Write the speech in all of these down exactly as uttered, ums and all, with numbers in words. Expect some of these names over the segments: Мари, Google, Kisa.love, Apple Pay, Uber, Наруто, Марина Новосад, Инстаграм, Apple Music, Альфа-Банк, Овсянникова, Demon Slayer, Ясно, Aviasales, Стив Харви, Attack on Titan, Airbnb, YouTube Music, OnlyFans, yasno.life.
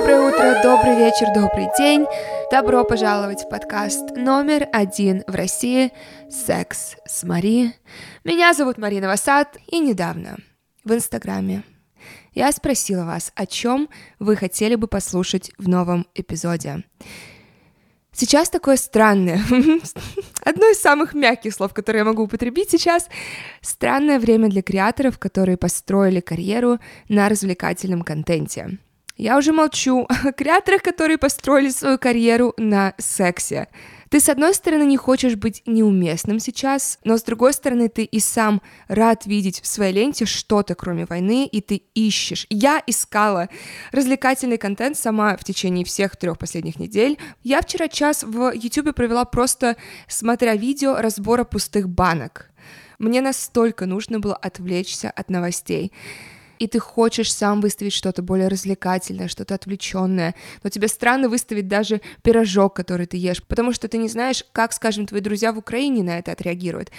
доброе утро, добрый вечер, добрый день. Добро пожаловать в подкаст номер один в России «Секс с Мари». Меня зовут Марина Новосад, и недавно в Инстаграме я спросила вас, о чем вы хотели бы послушать в новом эпизоде. Сейчас такое странное, одно из самых мягких слов, которые я могу употребить сейчас, странное время для креаторов, которые построили карьеру на развлекательном контенте. Я уже молчу о креаторах, которые построили свою карьеру на сексе. Ты, с одной стороны, не хочешь быть неуместным сейчас, но, с другой стороны, ты и сам рад видеть в своей ленте что-то, кроме войны, и ты ищешь. Я искала развлекательный контент сама в течение всех трех последних недель. Я вчера час в Ютубе провела, просто смотря видео разбора пустых банок. Мне настолько нужно было отвлечься от новостей. И ты хочешь сам выставить что-то более развлекательное, что-то отвлеченное, но тебе странно выставить даже пирожок, который ты ешь, потому что ты не знаешь, как, скажем, твои друзья в Украине на это отреагируют.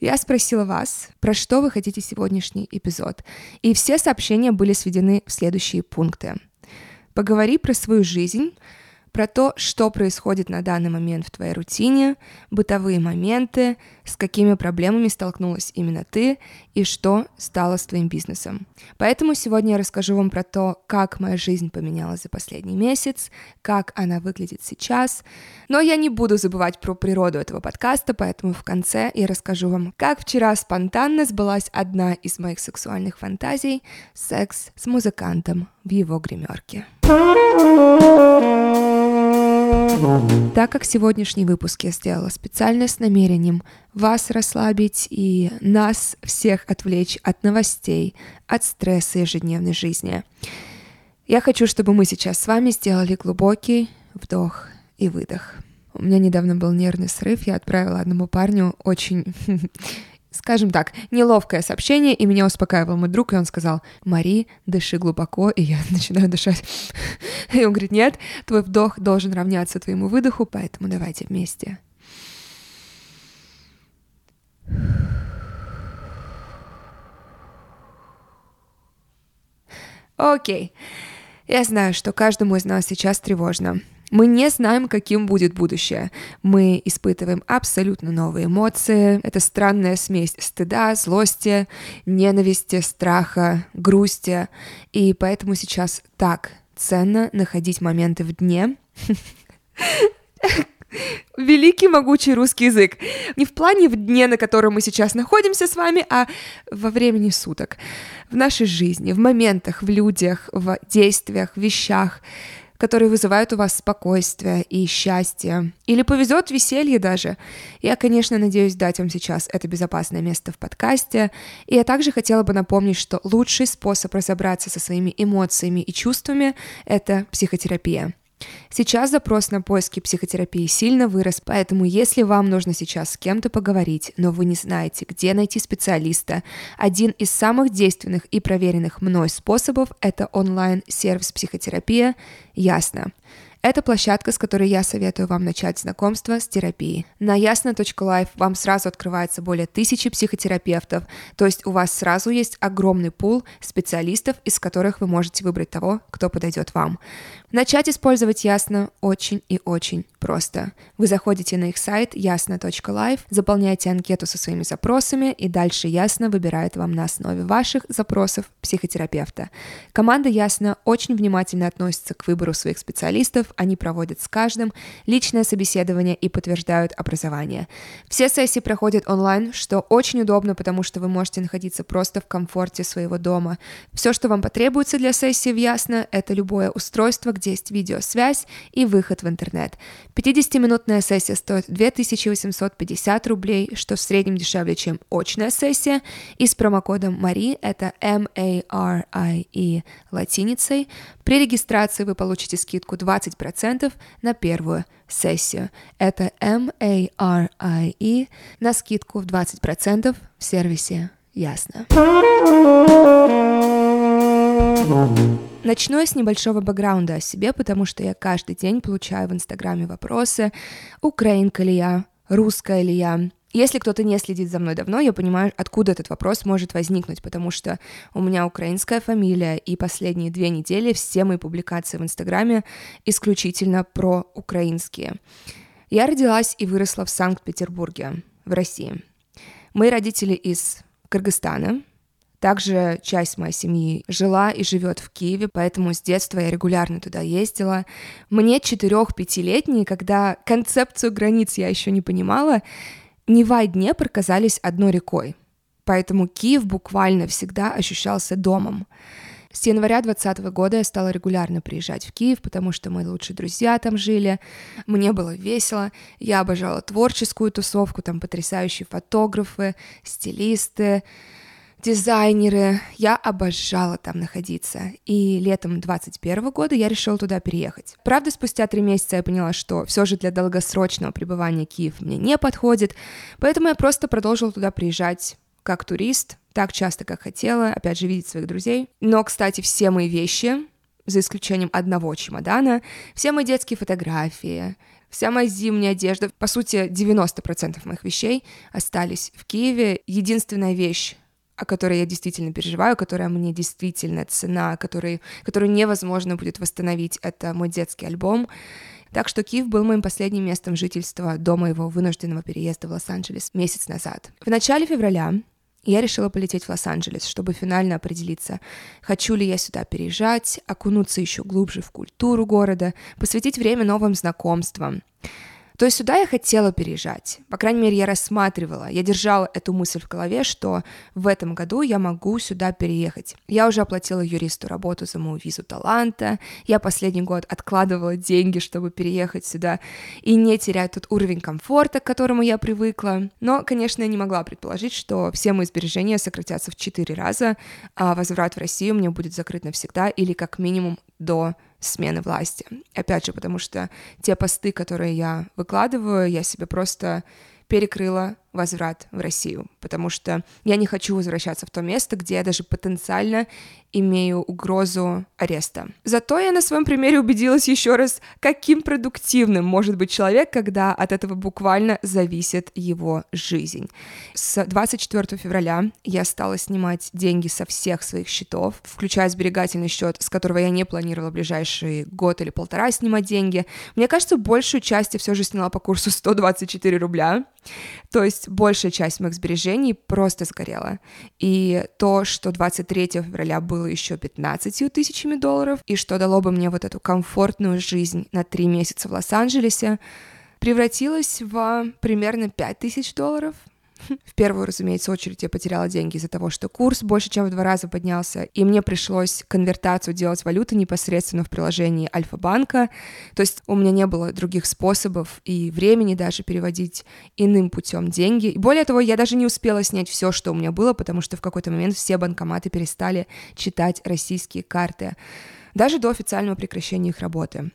Я спросила вас, про что вы хотите сегодняшний эпизод, и все сообщения были сведены в следующие пункты. Поговори про свою жизнь, про то, что происходит на данный момент в твоей рутине, бытовые моменты, с какими проблемами столкнулась именно ты и что стало с твоим бизнесом. Поэтому сегодня я расскажу вам про то, как моя жизнь поменялась за последний месяц, как она выглядит сейчас. Но я не буду забывать про природу этого подкаста, поэтому в конце я расскажу вам, как вчера спонтанно сбылась одна из моих сексуальных фантазий — секс с музыкантом в его гримерке. Так как сегодняшний выпуск я сделала специально с намерением вас расслабить и нас всех отвлечь от новостей, от стресса ежедневной жизни, я хочу, чтобы мы сейчас с вами сделали глубокий вдох и выдох. У меня недавно был нервный срыв, я отправила одному парню очень, скажем так, неловкое сообщение, и меня успокаивал мой друг, и он сказал: «Мари, дыши глубоко», и я начинаю дышать. И он говорит: «Нет, твой вдох должен равняться твоему выдоху, поэтому давайте вместе». Окей. Я знаю, что каждому из нас сейчас тревожно. Мы не знаем, каким будет будущее. Мы испытываем абсолютно новые эмоции. Это странная смесь стыда, злости, ненависти, страха, грусти. И поэтому сейчас так ценно находить моменты в дне. Великий, могучий русский язык. Не в плане в дне, на котором мы сейчас находимся с вами, а во времени суток. В нашей жизни, в моментах, в людях, в действиях, в вещах, которые вызывают у вас спокойствие и счастье. Или повезет веселье даже. Я, конечно, надеюсь дать вам сейчас это безопасное место в подкасте. И я также хотела бы напомнить, что лучший способ разобраться со своими эмоциями и чувствами — это психотерапия. Сейчас запрос на поиски психотерапии сильно вырос, поэтому если вам нужно сейчас с кем-то поговорить, но вы не знаете, где найти специалиста, один из самых действенных и проверенных мной способов – это онлайн-сервис психотерапия «Ясно». Это площадка, с которой я советую вам начать знакомство с терапией. На yasno.life вам сразу открывается более тысячи психотерапевтов, то есть у вас сразу есть огромный пул специалистов, из которых вы можете выбрать того, кто подойдет вам. Начать использовать Ясно очень и очень просто. Вы заходите на их сайт yasno.life, заполняете анкету со своими запросами, и дальше Ясно выбирает вам на основе ваших запросов психотерапевта. Команда Ясно очень внимательно относится к выбору своих специалистов, они проводят с каждым личное собеседование и подтверждают образование. Все сессии проходят онлайн, что очень удобно, потому что вы можете находиться просто в комфорте своего дома. Все, что вам потребуется для сессии в Ясно, это любое устройство, где есть видеосвязь и выход в интернет. пятидесятиминутная сессия стоит две тысячи восемьсот пятьдесят рублей, что в среднем дешевле, чем очная сессия, и с промокодом Мари, это эм-а-эр-и-и латиницей. При регистрации вы получите скидку двадцать процентов на первую сессию. Это эм-а-эр-и-и на скидку в двадцать процентов в сервисе «Ясно». Начну я с небольшого бэкграунда о себе, потому что я каждый день получаю в Инстаграме вопросы: украинка ли я, русская ли я, Если кто-то не следит за мной давно, я понимаю, откуда этот вопрос может возникнуть, потому что у меня украинская фамилия, и последние две недели все мои публикации в Инстаграме исключительно про украинские. Я родилась и выросла в Санкт-Петербурге, в России. Мои родители из Кыргызстана. Также часть моей семьи жила и живет в Киеве, поэтому с детства я регулярно туда ездила. Мне четыре-пятилетней, когда концепцию границ я еще не понимала, Нева и Днепр казались одной рекой, поэтому Киев буквально всегда ощущался домом. С января двадцатого года я стала регулярно приезжать в Киев, потому что мои лучшие друзья там жили, мне было весело, я обожала творческую тусовку, там потрясающие фотографы, стилисты, дизайнеры, я обожала там находиться, и летом двадцать первого года я решила туда переехать. Правда, спустя три месяца я поняла, что все же для долгосрочного пребывания Киев мне не подходит, поэтому я просто продолжила туда приезжать как турист, так часто, как хотела, опять же, видеть своих друзей. Но, кстати, все мои вещи, за исключением одного чемодана, все мои детские фотографии, вся моя зимняя одежда, по сути, девяносто процентов моих вещей остались в Киеве. Единственная вещь, о которой я действительно переживаю, которая мне действительно цена, который, которую невозможно будет восстановить, это мой детский альбом. Так что Киев был моим последним местом жительства до моего вынужденного переезда в Лос-Анджелес месяц назад. В начале февраля я решила полететь в Лос-Анджелес, чтобы финально определиться, хочу ли я сюда переезжать, окунуться еще глубже в культуру города, посвятить время новым знакомствам. То есть сюда я хотела переезжать, по крайней мере, я рассматривала, я держала эту мысль в голове, что в этом году я могу сюда переехать. Я уже оплатила юристу работу за мою визу таланта, я последний год откладывала деньги, чтобы переехать сюда и не терять тот уровень комфорта, к которому я привыкла. Но, конечно, я не могла предположить, что все мои сбережения сократятся в четыре раза, а возврат в Россию мне будет закрыт навсегда или как минимум до смены власти. Опять же, потому что те посты, которые я выкладываю, я себе просто перекрыла возврат в Россию, потому что я не хочу возвращаться в то место, где я даже потенциально имею угрозу ареста. Зато я на своем примере убедилась еще раз, каким продуктивным может быть человек, когда от этого буквально зависит его жизнь. С двадцать четвёртого февраля я стала снимать деньги со всех своих счетов, включая сберегательный счет, с которого я не планировала в ближайший год или полтора снимать деньги. Мне кажется, большую часть я все же сняла по курсу сто двадцать четыре рубля, то есть большая часть моих сбережений просто сгорела. И то, что двадцать третьего февраля было еще пятнадцатью тысячами долларов, и что дало бы мне вот эту комфортную жизнь на три месяца в Лос-Анджелесе, превратилось в примерно пять тысяч долларов. В первую, разумеется, очередь я потеряла деньги из-за того, что курс больше, чем в два раза поднялся, и мне пришлось конвертацию делать валюты непосредственно в приложении Альфа-Банка, то есть у меня не было других способов и времени даже переводить иным путем деньги. И более того, я даже не успела снять все, что у меня было, потому что в какой-то момент все банкоматы перестали читать российские карты, даже до официального прекращения их работы.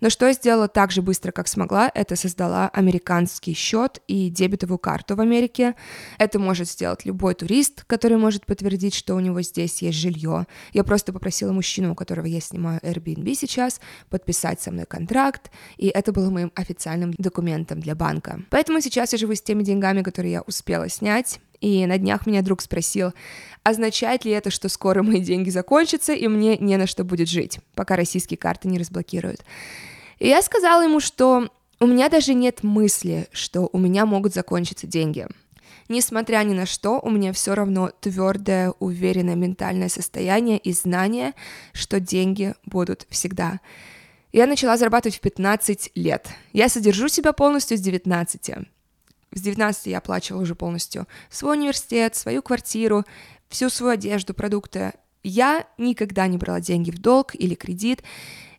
Но что я сделала так же быстро, как смогла, это создала американский счет и дебетовую карту в Америке. Это может сделать любой турист, который может подтвердить, что у него здесь есть жилье. Я просто попросила мужчину, у которого я снимаю Airbnb сейчас, подписать со мной контракт, и это было моим официальным документом для банка. Поэтому сейчас я живу с теми деньгами, которые я успела снять. И на днях меня друг спросил, означает ли это, что скоро мои деньги закончатся, и мне не на что будет жить, пока российские карты не разблокируют. И я сказала ему, что у меня даже нет мысли, что у меня могут закончиться деньги. Несмотря ни на что, у меня все равно твердое, уверенное ментальное состояние и знание, что деньги будут всегда. Я начала зарабатывать в пятнадцать лет. Я содержу себя полностью с девятнадцати. С девятнадцати я оплачивала уже полностью свой университет, свою квартиру, всю свою одежду, продукты. Я никогда не брала деньги в долг или кредит.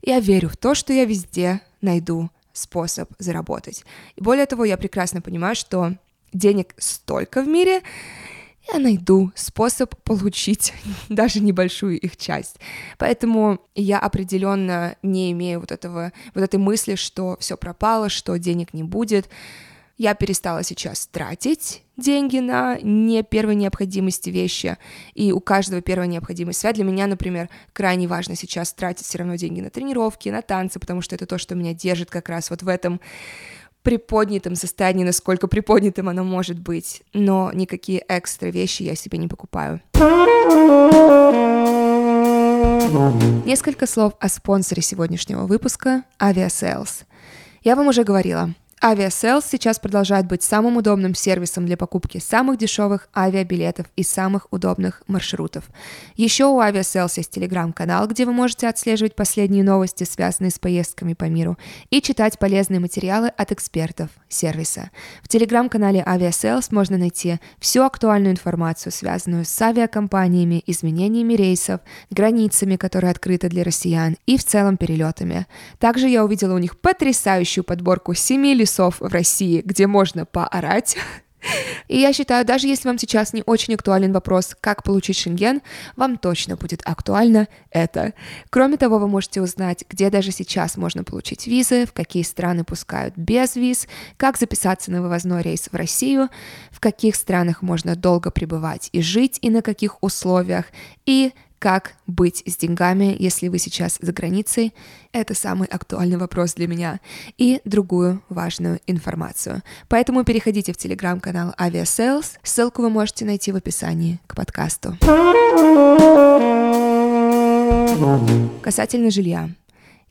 Я верю в то, что я везде найду способ заработать. И более того, я прекрасно понимаю, что денег столько в мире, я найду способ получить даже небольшую их часть. Поэтому я определенно не имею вот этого, вот этой мысли, что все пропало, что денег не будет. Я перестала сейчас тратить деньги на не первой необходимости вещи, и у каждого первая необходимость своя. Для меня, например, крайне важно сейчас тратить все равно деньги на тренировки, на танцы, потому что это то, что меня держит как раз вот в этом приподнятом состоянии, насколько приподнятым оно может быть, но никакие экстра вещи я себе не покупаю. Несколько слов о спонсоре сегодняшнего выпуска – Aviasales. Я вам уже говорила, Aviasales сейчас продолжает быть самым удобным сервисом для покупки самых дешевых авиабилетов и самых удобных маршрутов. Еще у Aviasales есть телеграм-канал, где вы можете отслеживать последние новости, связанные с поездками по миру, и читать полезные материалы от экспертов сервиса. В телеграм-канале Aviasales можно найти всю актуальную информацию, связанную с авиакомпаниями, изменениями рейсов, границами, которые открыты для россиян, и в целом перелетами. Также я увидела у них потрясающую подборку семи листов в России, где можно поорать. И я считаю, даже если вам сейчас не очень актуален вопрос, как получить шенген, вам точно будет актуально это. Кроме того, вы можете узнать, где даже сейчас можно получить визы, в какие страны пускают без виз, как записаться на вывозной рейс в Россию, в каких странах можно долго пребывать и жить, и на каких условиях, и как быть с деньгами, если вы сейчас за границей? Это самый актуальный вопрос для меня. И другую важную информацию. Поэтому переходите в телеграм-канал Aviasales. Ссылку вы можете найти в описании к подкасту. Касательно жилья.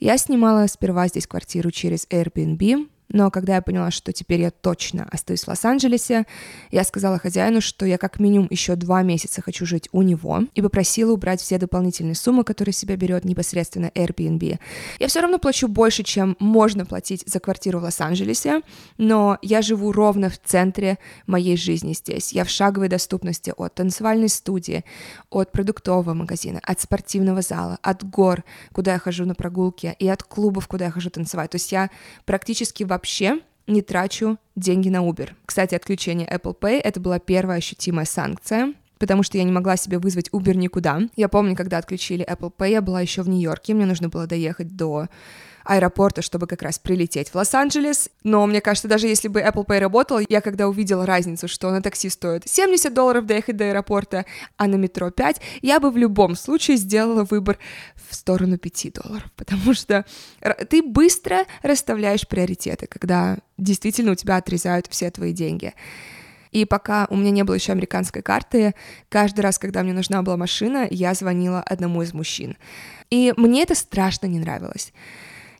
Я снимала сперва здесь квартиру через Airbnb, но когда я поняла, что теперь я точно остаюсь в Лос-Анджелесе, я сказала хозяину, что я как минимум еще два месяца хочу жить у него, и попросила убрать все дополнительные суммы, которые себя берет непосредственно Airbnb. Я все равно плачу больше, чем можно платить за квартиру в Лос-Анджелесе, но я живу ровно в центре моей жизни здесь. Я в шаговой доступности от танцевальной студии, от продуктового магазина, от спортивного зала, от гор, куда я хожу на прогулки, и от клубов, куда я хожу танцевать. То есть я практически во Вообще не трачу деньги на Uber. Кстати, отключение Apple Pay — это была первая ощутимая санкция, потому что я не могла себе вызвать Uber никуда. Я помню, когда отключили Apple Pay, я была еще в Нью-Йорке, мне нужно было доехать до аэропорта, чтобы как раз прилететь в Лос-Анджелес, но мне кажется, даже если бы Apple Pay работал, я когда увидела разницу, что на такси стоит семьдесят долларов доехать до аэропорта, а на метро пять, я бы в любом случае сделала выбор в сторону пяти долларов, потому что ты быстро расставляешь приоритеты, когда действительно у тебя отрезают все твои деньги. И пока у меня не было еще американской карты, каждый раз, когда мне нужна была машина, я звонила одному из мужчин. И мне это страшно не нравилось.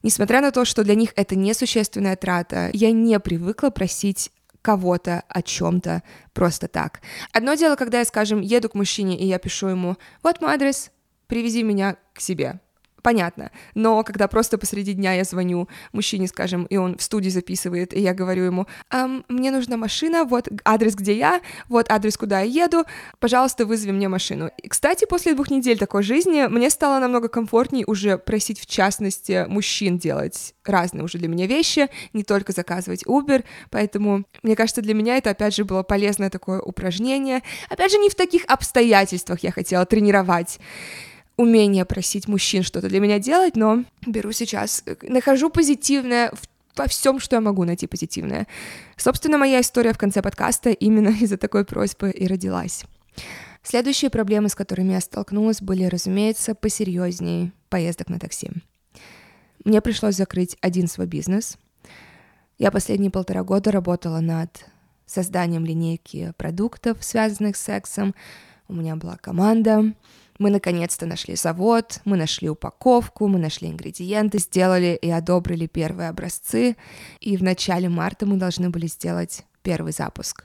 Несмотря на то, что для них это несущественная трата, я не привыкла просить кого-то о чем-то просто так. Одно дело, когда я, скажем, еду к мужчине, и я пишу ему: «Вот мой адрес, привези меня к себе». Понятно, но когда просто посреди дня я звоню мужчине, скажем, и он в студии записывает, и я говорю ему: эм, мне нужна машина, вот адрес, где я, вот адрес, куда я еду, пожалуйста, вызови мне машину. И, кстати, после двух недель такой жизни мне стало намного комфортнее уже просить, в частности, мужчин делать разные уже для меня вещи, не только заказывать Uber, поэтому, мне кажется, для меня это, опять же, было полезное такое упражнение. Опять же, не в таких обстоятельствах я хотела тренировать умение просить мужчин что-то для меня делать, но беру сейчас, нахожу позитивное во всем, что я могу найти позитивное. Собственно, моя история в конце подкаста именно из-за такой просьбы и родилась. Следующие проблемы, с которыми я столкнулась, были, разумеется, посерьезнее поездок на такси. Мне пришлось закрыть один свой бизнес. Я последние полтора года работала над созданием линейки продуктов, связанных с сексом. У меня была команда. Мы наконец-то нашли завод, мы нашли упаковку, мы нашли ингредиенты, сделали и одобрили первые образцы, и в начале марта мы должны были сделать первый запуск.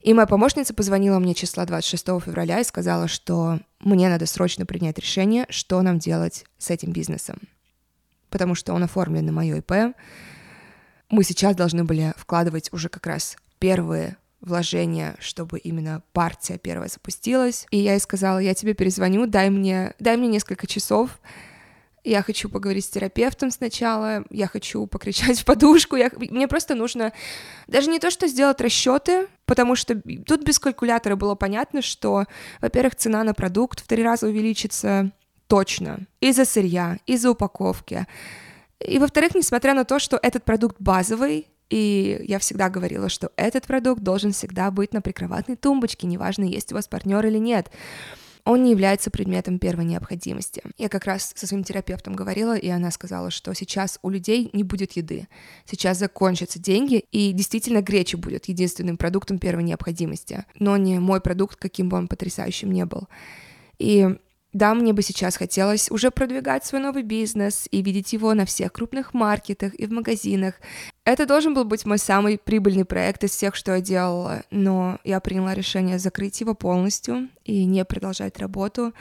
И моя помощница позвонила мне числа двадцать шестого февраля и сказала, что мне надо срочно принять решение, что нам делать с этим бизнесом, потому что он оформлен на мое ИП. Мы сейчас должны были вкладывать уже как раз первые вложение, чтобы именно партия первая запустилась. И я ей сказала: я тебе перезвоню, дай мне, дай мне несколько часов. Я хочу поговорить с терапевтом сначала, я хочу покричать в подушку, я... мне просто нужно даже не то, что сделать расчеты, потому что тут без калькулятора было понятно, что, во-первых, цена на продукт в три раза увеличится точно из-за сырья, из-за упаковки. И, во-вторых, несмотря на то, что этот продукт базовый, и я всегда говорила, что этот продукт должен всегда быть на прикроватной тумбочке, неважно, есть у вас партнер или нет. Он не является предметом первой необходимости. Я как раз со своим терапевтом говорила, и она сказала, что сейчас у людей не будет еды, сейчас закончатся деньги, и действительно греча будет единственным продуктом первой необходимости, но не мой продукт, каким бы он потрясающим ни был. И да, мне бы сейчас хотелось уже продвигать свой новый бизнес и видеть его на всех крупных маркетах и в магазинах. Это должен был быть мой самый прибыльный проект из всех, что я делала, но я приняла решение закрыть его полностью и не продолжать работу,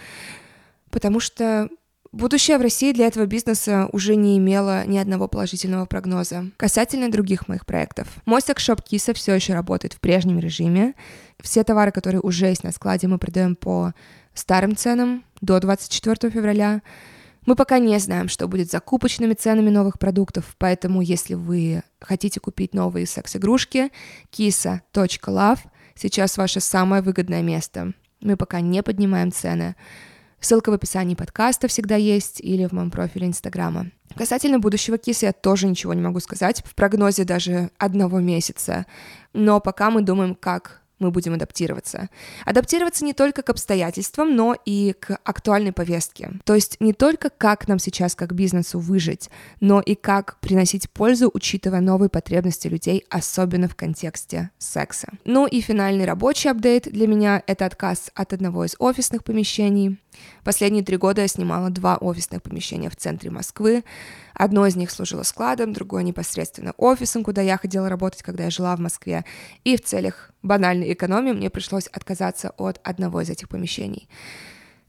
потому что будущее в России для этого бизнеса уже не имело ни одного положительного прогноза. Касательно других моих проектов. Мой секс-шоп Kisa все еще работает в прежнем режиме. Все товары, которые уже есть на складе, мы продаем по старым ценам до двадцать четвёртого февраля. Мы пока не знаем, что будет с закупочными ценами новых продуктов, поэтому если вы хотите купить новые секс-игрушки, киса точка лав сейчас ваше самое выгодное место. Мы пока не поднимаем цены. Ссылка в описании подкаста всегда есть или в моем профиле Инстаграма. Касательно будущего Kisa я тоже ничего не могу сказать, в прогнозе даже одного месяца. Но пока мы думаем, как мы будем адаптироваться. Адаптироваться не только к обстоятельствам, но и к актуальной повестке. То есть не только как нам сейчас как бизнесу выжить, но и как приносить пользу, учитывая новые потребности людей, особенно в контексте секса. Ну и финальный рабочий апдейт для меня — это отказ от одного из офисных помещений. Последние три года я снимала два офисных помещения в центре Москвы. Одно из них служило складом, другое непосредственно офисом, куда я ходила работать, когда я жила в Москве. И в целях банальной экономии мне пришлось отказаться от одного из этих помещений.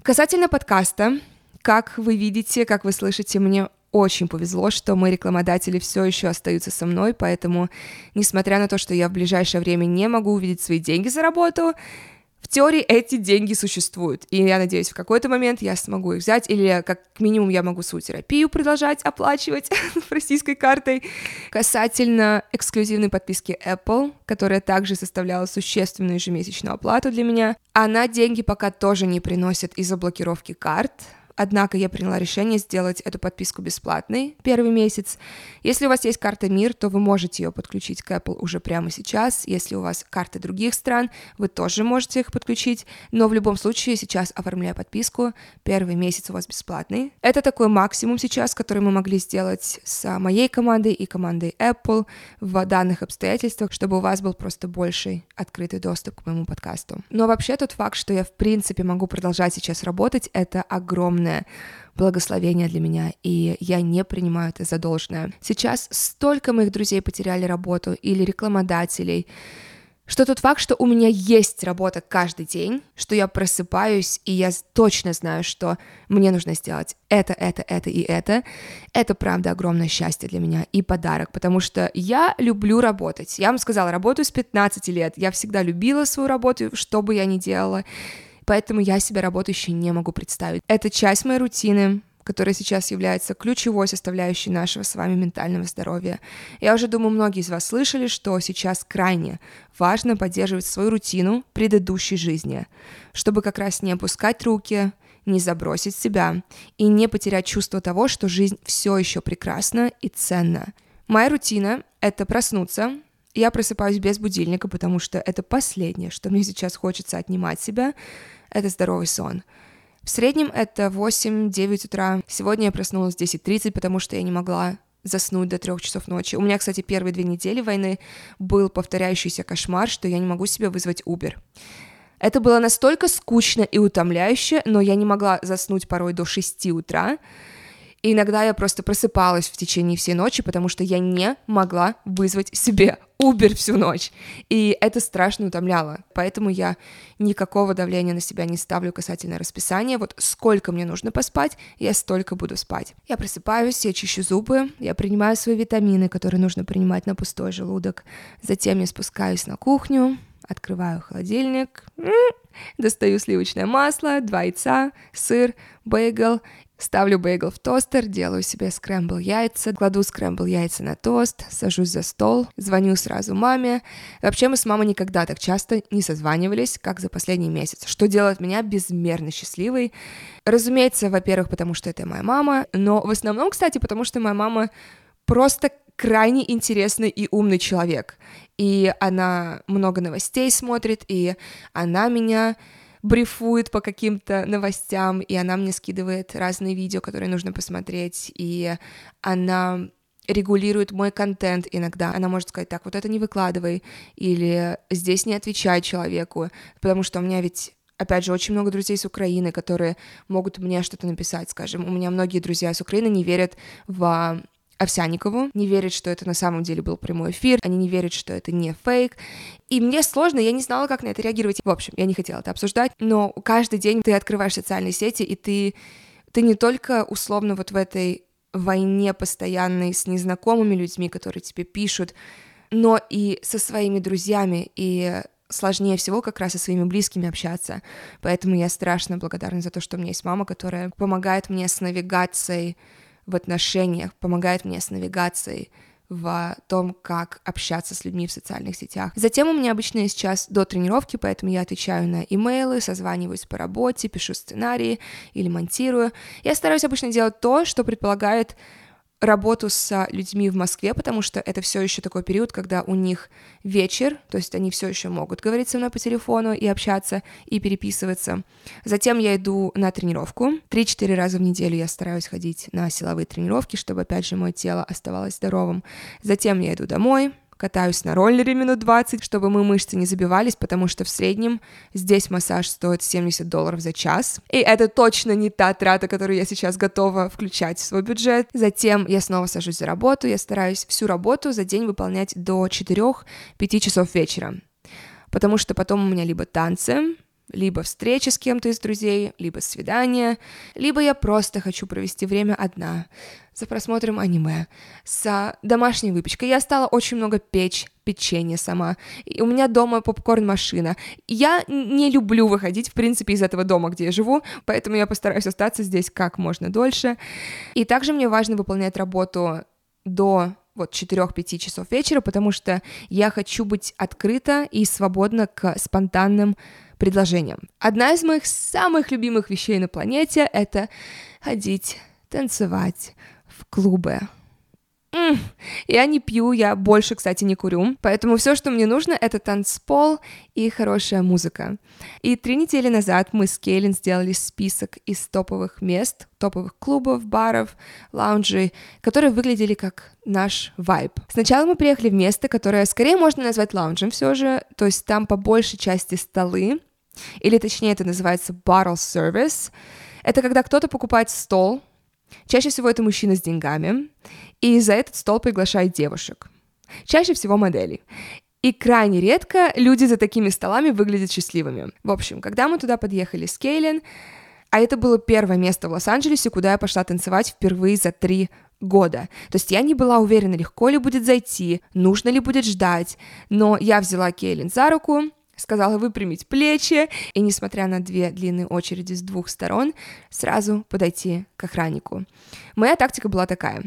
Касательно подкаста, как вы видите, как вы слышите, мне очень повезло, что мои рекламодатели все еще остаются со мной, поэтому, несмотря на то, что я в ближайшее время не могу увидеть свои деньги за работу, в теории эти деньги существуют, и я надеюсь, в какой-то момент я смогу их взять, или как минимум я могу свою терапию продолжать оплачивать российской картой. Касательно эксклюзивной подписки Apple, которая также составляла существенную ежемесячную оплату для меня, она деньги пока тоже не приносит из-за блокировки карт. Однако я приняла решение сделать эту подписку бесплатной первый месяц. Если у вас есть карта МИР, то вы можете ее подключить к Apple уже прямо сейчас. Если у вас карты других стран, вы тоже можете их подключить. Но в любом случае сейчас оформляю подписку. Первый месяц у вас бесплатный. Это такой максимум сейчас, который мы могли сделать с моей командой и командой Apple в данных обстоятельствах, чтобы у вас был просто больший открытый доступ к моему подкасту. Но вообще тот факт, что я в принципе могу продолжать сейчас работать, это огромное благословение для меня, и я не принимаю это за должное. Сейчас столько моих друзей потеряли работу или рекламодателей, что тот факт, что у меня есть работа каждый день, что я просыпаюсь, и я точно знаю, что мне нужно сделать это, это, это и это, это правда огромное счастье для меня и подарок, потому что я люблю работать. Я вам сказала, работаю с пятнадцати лет, я всегда любила свою работу, что бы я ни делала, поэтому я себя работающей не могу представить. Это часть моей рутины, которая сейчас является ключевой составляющей нашего с вами ментального здоровья. Я уже думаю, многие из вас слышали, что сейчас крайне важно поддерживать свою рутину предыдущей жизни, чтобы как раз не опускать руки, не забросить себя и не потерять чувство того, что жизнь все еще прекрасна и ценна. Моя рутина — это проснуться. Я просыпаюсь без будильника, потому что это последнее, что мне сейчас хочется отнимать себя, это здоровый сон. В среднем это восемь-девять утра. Сегодня я проснулась в десять тридцать, потому что я не могла заснуть до трёх часов ночи. У меня, кстати, первые две недели войны был повторяющийся кошмар, что я не могу себе вызвать Uber. Это было настолько скучно и утомляюще, но я не могла заснуть порой до шести утра. И иногда я просто просыпалась в течение всей ночи, потому что я не могла вызвать себе Uber всю ночь. И это страшно утомляло. Поэтому я никакого давления на себя не ставлю касательно расписания. Вот сколько мне нужно поспать, я столько буду спать. Я просыпаюсь, я чищу зубы, я принимаю свои витамины, которые нужно принимать на пустой желудок. Затем я спускаюсь на кухню, открываю холодильник, достаю сливочное масло, два яйца, сыр, бейгл. Ставлю бейгл в тостер, делаю себе скрэмбл яйца, кладу скрэмбл яйца на тост, сажусь за стол, звоню сразу маме. Вообще мы с мамой никогда так часто не созванивались, как за последний месяц, что делает меня безмерно счастливой. Разумеется, во-первых, потому что это моя мама, но в основном, кстати, потому что моя мама просто крайне интересный и умный человек. И она много новостей смотрит, и она меня брифует по каким-то новостям, и она мне скидывает разные видео, которые нужно посмотреть, и она регулирует мой контент иногда. Она может сказать: так, вот это не выкладывай, или здесь не отвечай человеку, потому что у меня ведь, опять же, очень много друзей с Украины, которые могут мне что-то написать, скажем. У меня многие друзья с Украины не верят в Овсянникову, не верят, что это на самом деле был прямой эфир, они не верят, что это не фейк, и мне сложно, я не знала, как на это реагировать. В общем, я не хотела это обсуждать, но каждый день ты открываешь социальные сети, и ты, ты не только условно вот в этой войне постоянной с незнакомыми людьми, которые тебе пишут, но и со своими друзьями, и сложнее всего как раз со своими близкими общаться, поэтому я страшно благодарна за то, что у меня есть мама, которая помогает мне с навигацией в отношениях, помогает мне с навигацией в том, как общаться с людьми в социальных сетях. Затем у меня обычно есть час до тренировки, поэтому я отвечаю на имейлы, созваниваюсь по работе, пишу сценарии или монтирую. Я стараюсь обычно делать то, что предполагает работу с людьми в Москве, потому что это все еще такой период, когда у них вечер, то есть они все еще могут говорить со мной по телефону и общаться, и переписываться. Затем я иду на тренировку. три-четыре раза в неделю я стараюсь ходить на силовые тренировки, чтобы, опять же, мое тело оставалось здоровым. Затем я иду домой, катаюсь на роллере минут двадцать, чтобы мои мышцы не забивались, потому что в среднем здесь массаж стоит семьдесят долларов за час, и это точно не та трата, которую я сейчас готова включать в свой бюджет. Затем я снова сажусь за работу, я стараюсь всю работу за день выполнять до четырёх-пяти часов вечера, потому что потом у меня либо танцы, либо встреча с кем-то из друзей, либо свидание, либо я просто хочу провести время одна, за просмотром аниме, с домашней выпечкой. Я стала очень много печь печенье сама, и у меня дома попкорн-машина. Я не люблю выходить, в принципе, из этого дома, где я живу, поэтому я постараюсь остаться здесь как можно дольше. И также мне важно выполнять работу до вот четырёх-пяти часов вечера, потому что я хочу быть открыта и свободна к спонтанным предложениям. Одна из моих самых любимых вещей на планете — это ходить, танцевать в клубы. М-м, я не пью, я больше, кстати, не курю, поэтому все, что мне нужно, это танцпол и хорошая музыка. И три недели назад мы с Кейлин сделали список из топовых мест, топовых клубов, баров, лаунжей, которые выглядели как наш вайб. Сначала мы приехали в место, которое скорее можно назвать лаунжем все же, то есть там по большей части столы, или точнее это называется bottle service. Это когда кто-то покупает стол, чаще всего это мужчина с деньгами, и за этот стол приглашает девушек, чаще всего моделей. И крайне редко люди за такими столами выглядят счастливыми. В общем, когда мы туда подъехали с Кейлин, а это было первое место в Лос-Анджелесе, куда я пошла танцевать впервые за три года. То есть я не была уверена, легко ли будет зайти, нужно ли будет ждать, но я взяла Кейлин за руку, сказала выпрямить плечи, и, несмотря на две длинные очереди с двух сторон, сразу подойти к охраннику. Моя тактика была такая: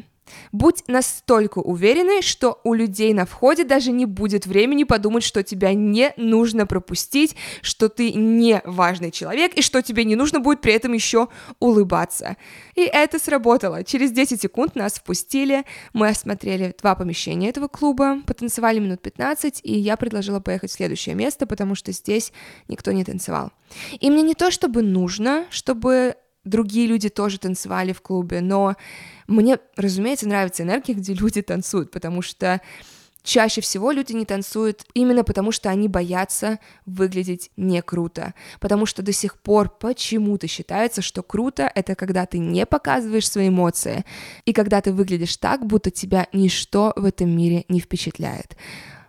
будь настолько уверенной, что у людей на входе даже не будет времени подумать, что тебя не нужно пропустить, что ты не важный человек, и что тебе не нужно будет при этом еще улыбаться. И это сработало. Через десять секунд нас впустили, мы осмотрели два помещения этого клуба, потанцевали минут пятнадцать, и я предложила поехать в следующее место, потому что здесь никто не танцевал. И мне не то чтобы нужно, чтобы другие люди тоже танцевали в клубе, но мне, разумеется, нравится энергия, где люди танцуют, потому что чаще всего люди не танцуют именно потому, что они боятся выглядеть не круто, потому что до сих пор почему-то считается, что круто — это когда ты не показываешь свои эмоции, и когда ты выглядишь так, будто тебя ничто в этом мире не впечатляет.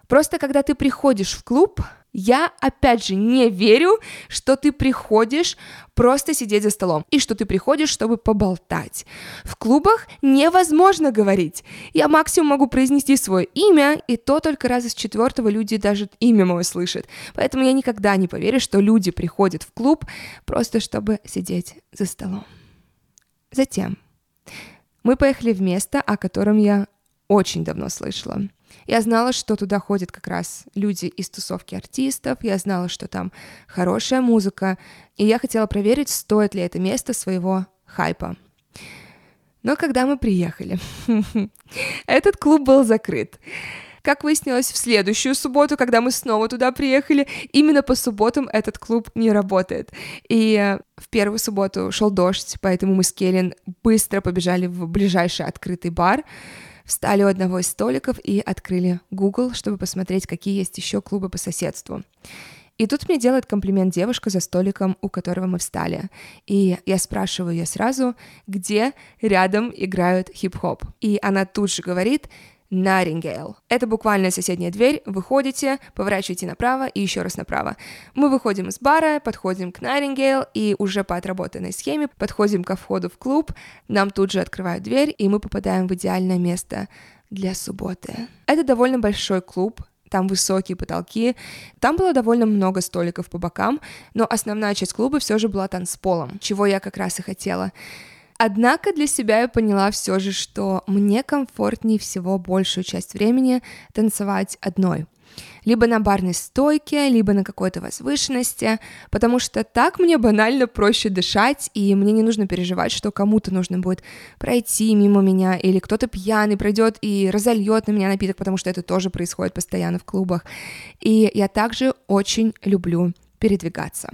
Просто когда ты приходишь в клуб, я, опять же, не верю, что ты приходишь просто сидеть за столом, и что ты приходишь, чтобы поболтать. В клубах невозможно говорить. Я максимум могу произнести свое имя, и то только раз из четвертого люди даже имя мое слышат. Поэтому я никогда не поверю, что люди приходят в клуб просто чтобы сидеть за столом. Затем мы поехали в место, о котором я очень давно слышала. Я знала, что туда ходят как раз люди из тусовки артистов, я знала, что там хорошая музыка, и я хотела проверить, стоит ли это место своего хайпа. Но когда мы приехали, этот клуб был закрыт. Как выяснилось, в следующую субботу, когда мы снова туда приехали, именно по субботам этот клуб не работает. И в первую субботу шел дождь, поэтому мы с Келлен быстро побежали в ближайший открытый бар, встали у одного из столиков и открыли Google, чтобы посмотреть, какие есть еще клубы по соседству. И тут мне делает комплимент девушка за столиком, у которого мы встали. И я спрашиваю ее сразу, где рядом играют хип-хоп. И она тут же говорит «Нарингейл». Это буквально соседняя дверь, выходите, поворачиваете направо и еще раз направо. Мы выходим из бара, подходим к Нарингейл и уже по отработанной схеме подходим ко входу в клуб, нам тут же открывают дверь, и мы попадаем в идеальное место для субботы. Это довольно большой клуб, там высокие потолки, там было довольно много столиков по бокам, но основная часть клуба все же была танцполом, чего я как раз и хотела. Однако для себя я поняла все же, что мне комфортнее всего большую часть времени танцевать одной. Либо на барной стойке, либо на какой-то возвышенности, потому что так мне банально проще дышать, и мне не нужно переживать, что кому-то нужно будет пройти мимо меня, или кто-то пьяный пройдет и разольет на меня напиток, потому что это тоже происходит постоянно в клубах. И я также очень люблю передвигаться.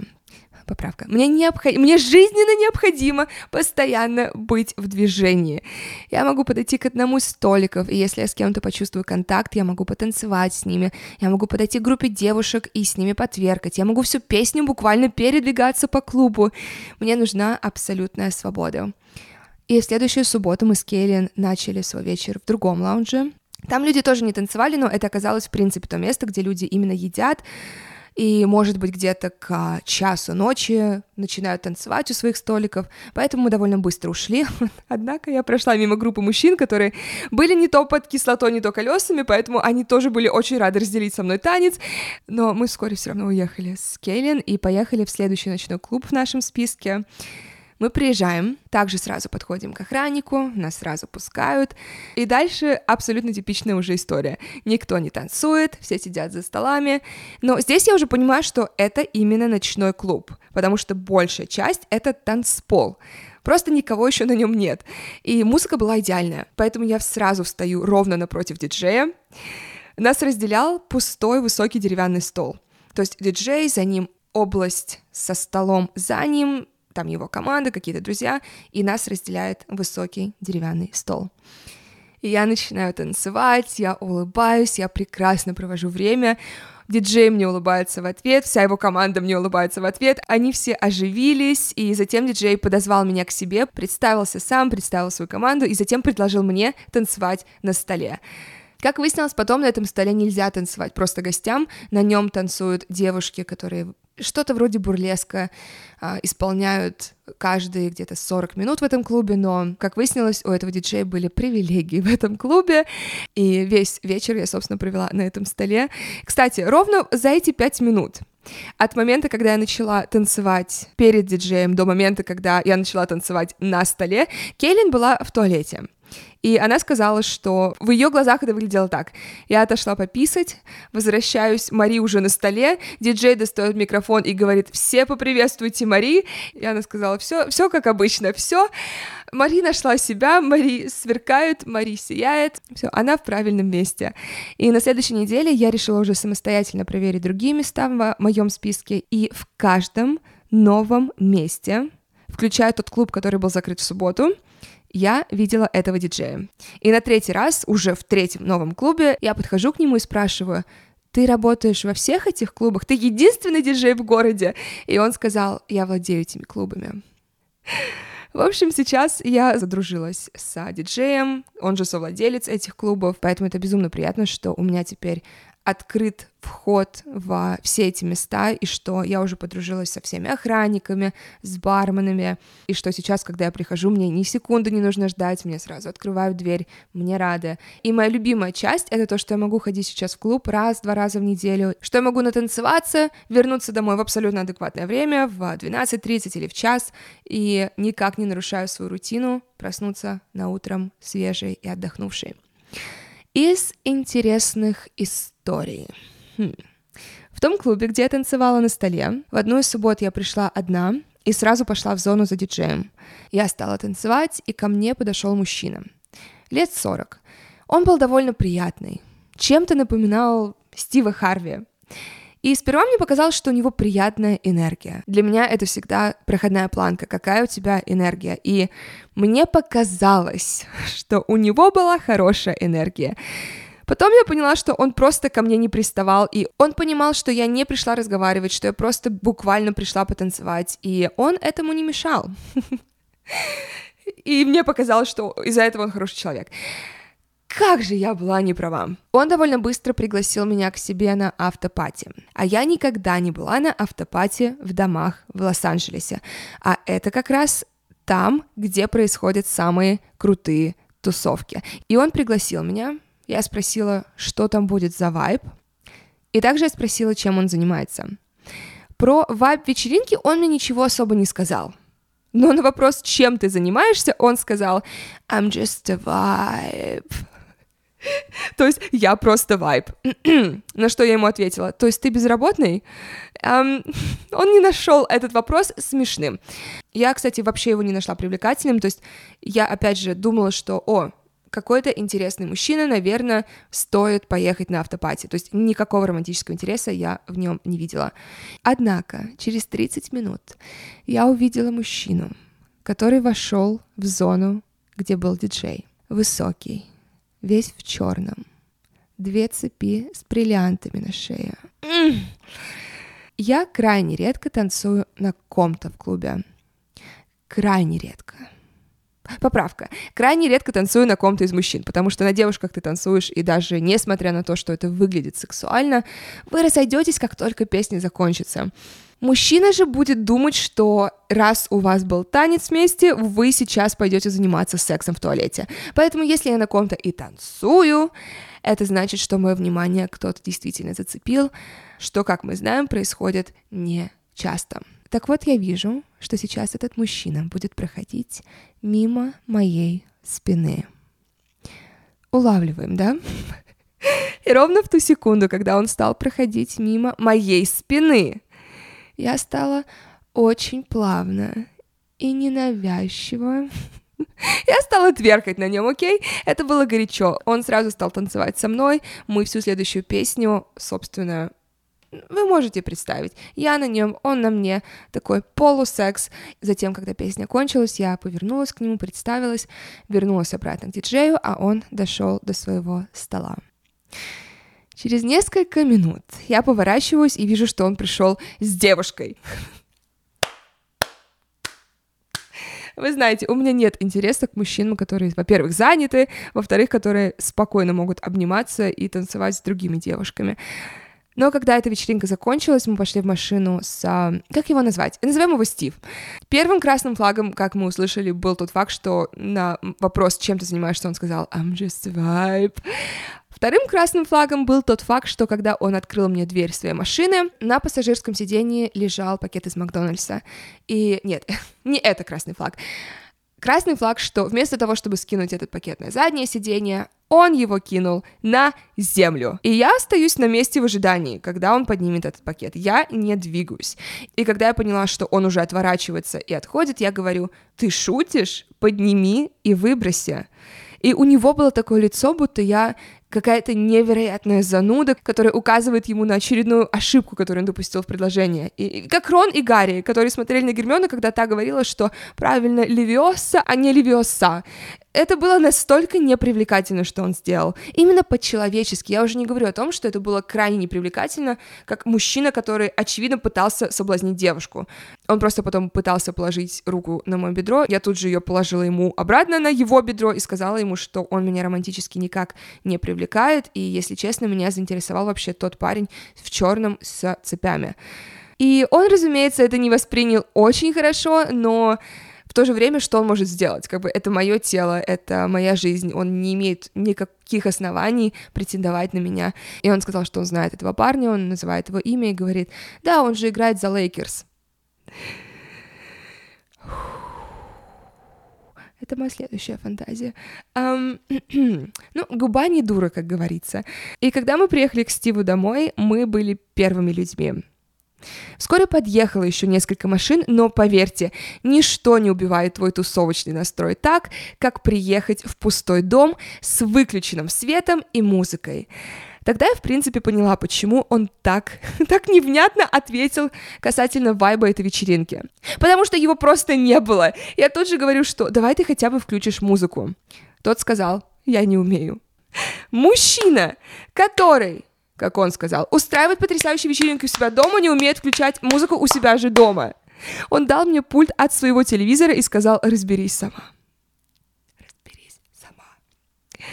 Поправка. Мне, необх... Мне жизненно необходимо постоянно быть в движении. Я могу подойти к одному из столиков, и если я с кем-то почувствую контакт, я могу потанцевать с ними, я могу подойти к группе девушек и с ними потверкать, я могу всю песню буквально передвигаться по клубу. Мне нужна абсолютная свобода. И в следующую субботу мы с Кейлин начали свой вечер в другом лаунже. Там люди тоже не танцевали, но это оказалось, в принципе, то место, где люди именно едят, и, может быть, где-то к часу ночи начинают танцевать у своих столиков, поэтому мы довольно быстро ушли. Однако я прошла мимо группы мужчин, которые были не то под кислотой, не то колесами, поэтому они тоже были очень рады разделить со мной танец, но мы вскоре все равно уехали с Кейлин и поехали в следующий ночной клуб в нашем списке. Мы приезжаем, также сразу подходим к охраннику, нас сразу пускают, и дальше абсолютно типичная уже история. Никто не танцует, все сидят за столами, но здесь я уже понимаю, что это именно ночной клуб, потому что большая часть — это танцпол. Просто никого еще на нем нет, и музыка была идеальная, поэтому я сразу встаю ровно напротив диджея. Нас разделял пустой высокий деревянный стол, то есть диджей, за ним область со столом, за ним там его команда, какие-то друзья, и нас разделяет высокий деревянный стол. И я начинаю танцевать, я улыбаюсь, я прекрасно провожу время, диджей мне улыбается в ответ, вся его команда мне улыбается в ответ, они все оживились, и затем диджей подозвал меня к себе, представился сам, представил свою команду, и затем предложил мне танцевать на столе. Как выяснилось, потом на этом столе нельзя танцевать просто гостям, на нем танцуют девушки, которые что-то вроде бурлеска а, исполняют каждые где-то сорок минут в этом клубе, но, как выяснилось, у этого диджея были привилегии в этом клубе, и весь вечер я, собственно, провела на этом столе. Кстати, ровно за эти пять минут от момента, когда я начала танцевать перед диджеем, до момента, когда я начала танцевать на столе, Кейлин была в туалете. И она сказала, что в ее глазах это выглядело так. Я отошла пописать, возвращаюсь, Мари уже на столе, диджей достает микрофон и говорит: «Все поприветствуйте Мари». И она сказала: «Все, все как обычно, все». Мари нашла себя, Мари сверкает, Мари сияет, все, она в правильном месте. И на следующей неделе я решила уже самостоятельно проверить другие места в моем списке, и в каждом новом месте, включая тот клуб, который был закрыт в субботу, я видела этого диджея. И на третий раз, уже в третьем новом клубе, я подхожу к нему и спрашиваю: «Ты работаешь во всех этих клубах? Ты единственный диджей в городе?» И он сказал: «Я владею этими клубами». В общем, сейчас я задружилась с диджеем, он же совладелец этих клубов, поэтому это безумно приятно, что у меня теперь открыт вход во все эти места, и что я уже подружилась со всеми охранниками, с барменами, и что сейчас, когда я прихожу, мне ни секунды не нужно ждать, мне сразу открывают дверь, мне рады. И моя любимая часть — это то, что я могу ходить сейчас в клуб раз-два раза в неделю, что я могу натанцеваться, вернуться домой в абсолютно адекватное время, в двенадцать тридцать или в час, и никак не нарушаю свою рутину, проснуться на утром свежей и отдохнувшей. Из интересных историй. Хм. В том клубе, где я танцевала на столе, в одну из суббот я пришла одна и сразу пошла в зону за диджеем. Я стала танцевать, и ко мне подошел мужчина. лет сорок. Он был довольно приятный, чем-то напоминал Стива Харви. И сперва мне показалось, что у него приятная энергия. Для меня это всегда проходная планка, какая у тебя энергия. И мне показалось, что у него была хорошая энергия. Потом я поняла, что он просто ко мне не приставал, и он понимал, что я не пришла разговаривать, что я просто буквально пришла потанцевать, и он этому не мешал. И мне показалось, что из-за этого он хороший человек. Как же я была не права. Он довольно быстро пригласил меня к себе на автопати. А я никогда не была на автопати в домах в Лос-Анджелесе. А это как раз там, где происходят самые крутые тусовки. И он пригласил меня. Я спросила, что там будет за вайб. И также я спросила, чем он занимается. Про вайб вечеринки он мне ничего особо не сказал. Но на вопрос, чем ты занимаешься, он сказал «I'm just a vibe». То есть я просто вайб. На что я ему ответила: то есть ты безработный? Эм, он не нашел этот вопрос смешным. Я, кстати, вообще его не нашла привлекательным. То есть я, опять же, думала, что о, какой-то интересный мужчина, наверное, стоит поехать на автопати. То есть никакого романтического интереса я в нем не видела. Однако через тридцать минут я увидела мужчину, который вошел в зону, где был диджей. Высокий, весь в черном, две цепи с бриллиантами на шее. Я крайне редко танцую на ком-то в клубе. Крайне редко. Поправка. Крайне редко танцую на ком-то из мужчин, потому что на девушках ты танцуешь, и даже несмотря на то, что это выглядит сексуально, вы разойдетесь, как только песня закончится. Мужчина же будет думать, что раз у вас был танец вместе, вы сейчас пойдете заниматься сексом в туалете. Поэтому если я на ком-то и танцую, это значит, что мое внимание кто-то действительно зацепил, что, как мы знаем, происходит не часто. Так вот, я вижу, что сейчас этот мужчина будет проходить мимо моей спины. Улавливаем, да? И ровно в ту секунду, когда он стал проходить мимо моей спины, я стала очень плавно и ненавязчиво. Я стала тверкать на нем, окей? Это было горячо. Он сразу стал танцевать со мной. Мы всю следующую песню, собственно, вы можете представить. Я на нем, он на мне. Такой полусекс. Затем, когда песня кончилась, я повернулась к нему, представилась, вернулась обратно к диджею, а он дошел до своего стола. Через несколько минут я поворачиваюсь и вижу, что он пришел с девушкой. Вы знаете, у меня нет интереса к мужчинам, которые, во-первых, заняты, во-вторых, которые спокойно могут обниматься и танцевать с другими девушками. Но когда эта вечеринка закончилась, мы пошли в машину с... Как его назвать? Назовем его Стив. Первым красным флагом, как мы услышали, был тот факт, что на вопрос, чем ты занимаешься, он сказал «I'm just a vibe». Вторым красным флагом был тот факт, что когда он открыл мне дверь своей машины, на пассажирском сидении лежал пакет из Макдональдса. И нет, не это красный флаг. Красный флаг, что вместо того, чтобы скинуть этот пакет на заднее сиденье, он его кинул на землю. И я остаюсь на месте в ожидании, когда он поднимет этот пакет. Я не двигаюсь. И когда я поняла, что он уже отворачивается и отходит, я говорю: «Ты шутишь? Подними и выброси». И у него было такое лицо, будто я какая-то невероятная зануда, которая указывает ему на очередную ошибку, которую он допустил в предложении. И, и, как Рон и Гарри, которые смотрели на Гермиону, когда та говорила, что правильно «левиоса», а не «левиоса». Это было настолько непривлекательно, что он сделал. Именно по-человечески. Я уже не говорю о том, что это было крайне непривлекательно, как мужчина, который, очевидно, пытался соблазнить девушку. Он просто потом пытался положить руку на мое бедро. Я тут же ее положила ему обратно на его бедро и сказала ему, что он меня романтически никак не привлекает. И, если честно, меня заинтересовал вообще тот парень в черном с цепями. И он, разумеется, это не воспринял очень хорошо, но... В то же время, что он может сделать? Как бы это мое тело, это моя жизнь, он не имеет никаких оснований претендовать на меня. И он сказал, что он знает этого парня, он называет его имя и говорит: да, он же играет за Лейкерс. Это моя следующая фантазия. Um, ну, губа не дура, как говорится. И когда мы приехали к Стиву домой, мы были первыми людьми. Вскоре подъехало еще несколько машин, но, поверьте, ничто не убивает твой тусовочный настрой так, как приехать в пустой дом с выключенным светом и музыкой. Тогда я, в принципе, поняла, почему он так, так невнятно ответил касательно вайба этой вечеринки. Потому что его просто не было. Я тут же говорю, что «давай ты хотя бы включишь музыку». Тот сказал «я не умею». Мужчина, который... как он сказал, устраивать потрясающие вечеринки у себя дома, не умеет включать музыку у себя же дома. Он дал мне пульт от своего телевизора и сказал, разберись сама. Разберись сама.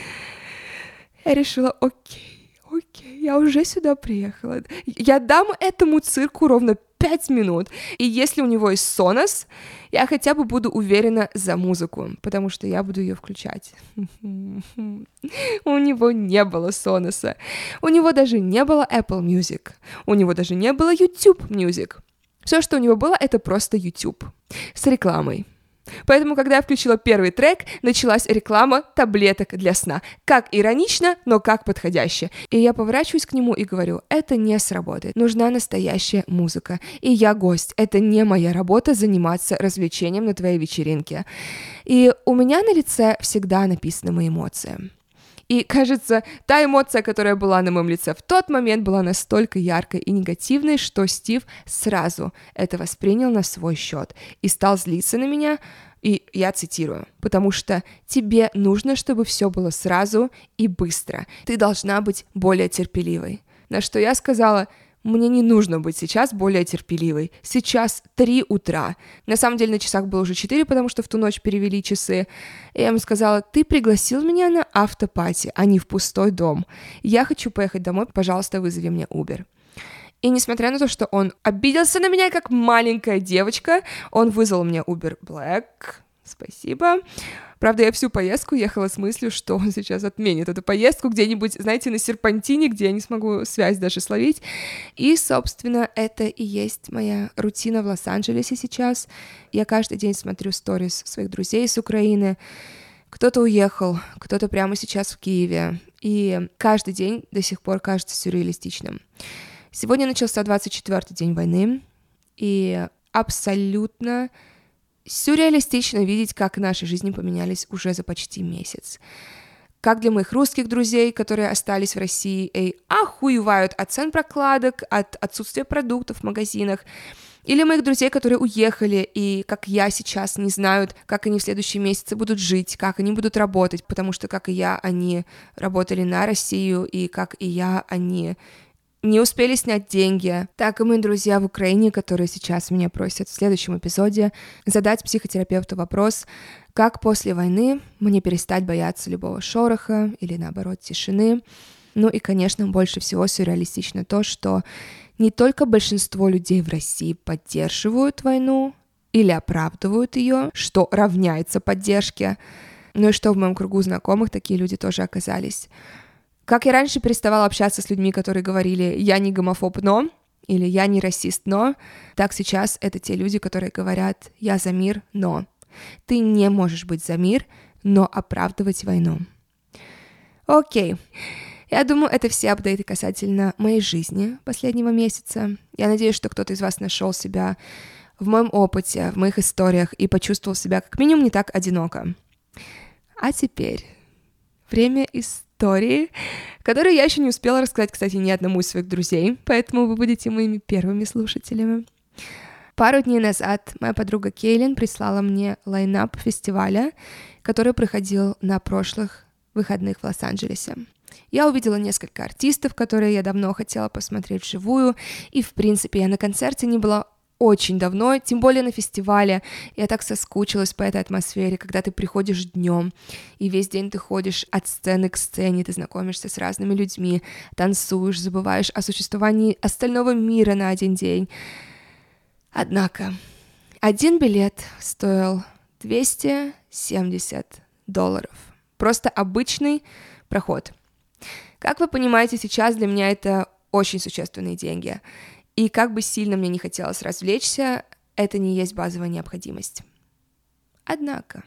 Я решила, окей, окей, я уже сюда приехала. Я дам этому цирку ровно пять минут, и если у него есть сонос, я хотя бы буду уверена за музыку, потому что я буду ее включать. У него не было соноса, у него даже не было Apple Music, у него даже не было YouTube Music. Все, что у него было, это просто YouTube с рекламой. Поэтому, когда я включила первый трек, началась реклама таблеток для сна. Как иронично, но как подходяще. И я поворачиваюсь к нему и говорю, это не сработает, нужна настоящая музыка. И я гость, это не моя работа заниматься развлечением на твоей вечеринке. И у меня на лице всегда написаны мои эмоции. И, кажется, та эмоция, которая была на моем лице в тот момент, была настолько яркой и негативной, что Стив сразу это воспринял на свой счет и стал злиться на меня, и я цитирую, «потому что тебе нужно, чтобы все было сразу и быстро. Ты должна быть более терпеливой». На что я сказала... Мне не нужно быть сейчас более терпеливой. Сейчас три утра. На самом деле на часах было уже четыре, потому что в ту ночь перевели часы. И я ему сказала, ты пригласил меня на автопати, а не в пустой дом. Я хочу поехать домой, пожалуйста, вызови мне Uber. И несмотря на то, что он обиделся на меня, как маленькая девочка, он вызвал мне Uber Black. Спасибо. Правда, я всю поездку ехала с мыслью, что он сейчас отменит эту поездку где-нибудь, знаете, на серпантине, где я не смогу связь даже словить. И, собственно, это и есть моя рутина в Лос-Анджелесе сейчас. Я каждый день смотрю сторис своих друзей с Украины. Кто-то уехал, кто-то прямо сейчас в Киеве. И каждый день до сих пор кажется сюрреалистичным. Сегодня начался двадцать четвёртый день войны, и абсолютно... сюрреалистично видеть, как наши жизни поменялись уже за почти месяц. Как для моих русских друзей, которые остались в России и охуевают от цен прокладок, от отсутствия продуктов в магазинах, или моих друзей, которые уехали и, как я сейчас, не знают, как они в следующие месяцы будут жить, как они будут работать, потому что, как и я, они работали на Россию, и, как и я, они... не успели снять деньги. Так и мои друзья в Украине, которые сейчас меня просят в следующем эпизоде задать психотерапевту вопрос, как после войны мне перестать бояться любого шороха или, наоборот, тишины. Ну и, конечно, больше всего сюрреалистично то, что не только большинство людей в России поддерживают войну или оправдывают ее, что равняется поддержке, но и что в моем кругу знакомых такие люди тоже оказались. Как я раньше переставала общаться с людьми, которые говорили «я не гомофоб, но» или «я не расист, но», так сейчас это те люди, которые говорят «я за мир, но». Ты не можешь быть за мир, но оправдывать войну. Окей. Я думаю, это все апдейты касательно моей жизни последнего месяца. Я надеюсь, что кто-то из вас нашел себя в моем опыте, в моих историях и почувствовал себя как минимум не так одиноко. А теперь время истории. Истории, которую я еще не успела рассказать, кстати, ни одному из своих друзей, поэтому вы будете моими первыми слушателями. Пару дней назад моя подруга Кейлин прислала мне лайнап фестиваля, который проходил на прошлых выходных в Лос-Анджелесе. Я увидела несколько артистов, которые я давно хотела посмотреть вживую, и, в принципе, я на концерте не была очень давно, тем более на фестивале. Я так соскучилась по этой атмосфере, когда ты приходишь днем, и весь день ты ходишь от сцены к сцене, ты знакомишься с разными людьми, танцуешь, забываешь о существовании остального мира на один день. Однако, один билет стоил двести семьдесят долларов. Просто обычный проход. Как вы понимаете, сейчас для меня это очень существенные деньги. И как бы сильно мне не хотелось развлечься, это не есть базовая необходимость. Однако,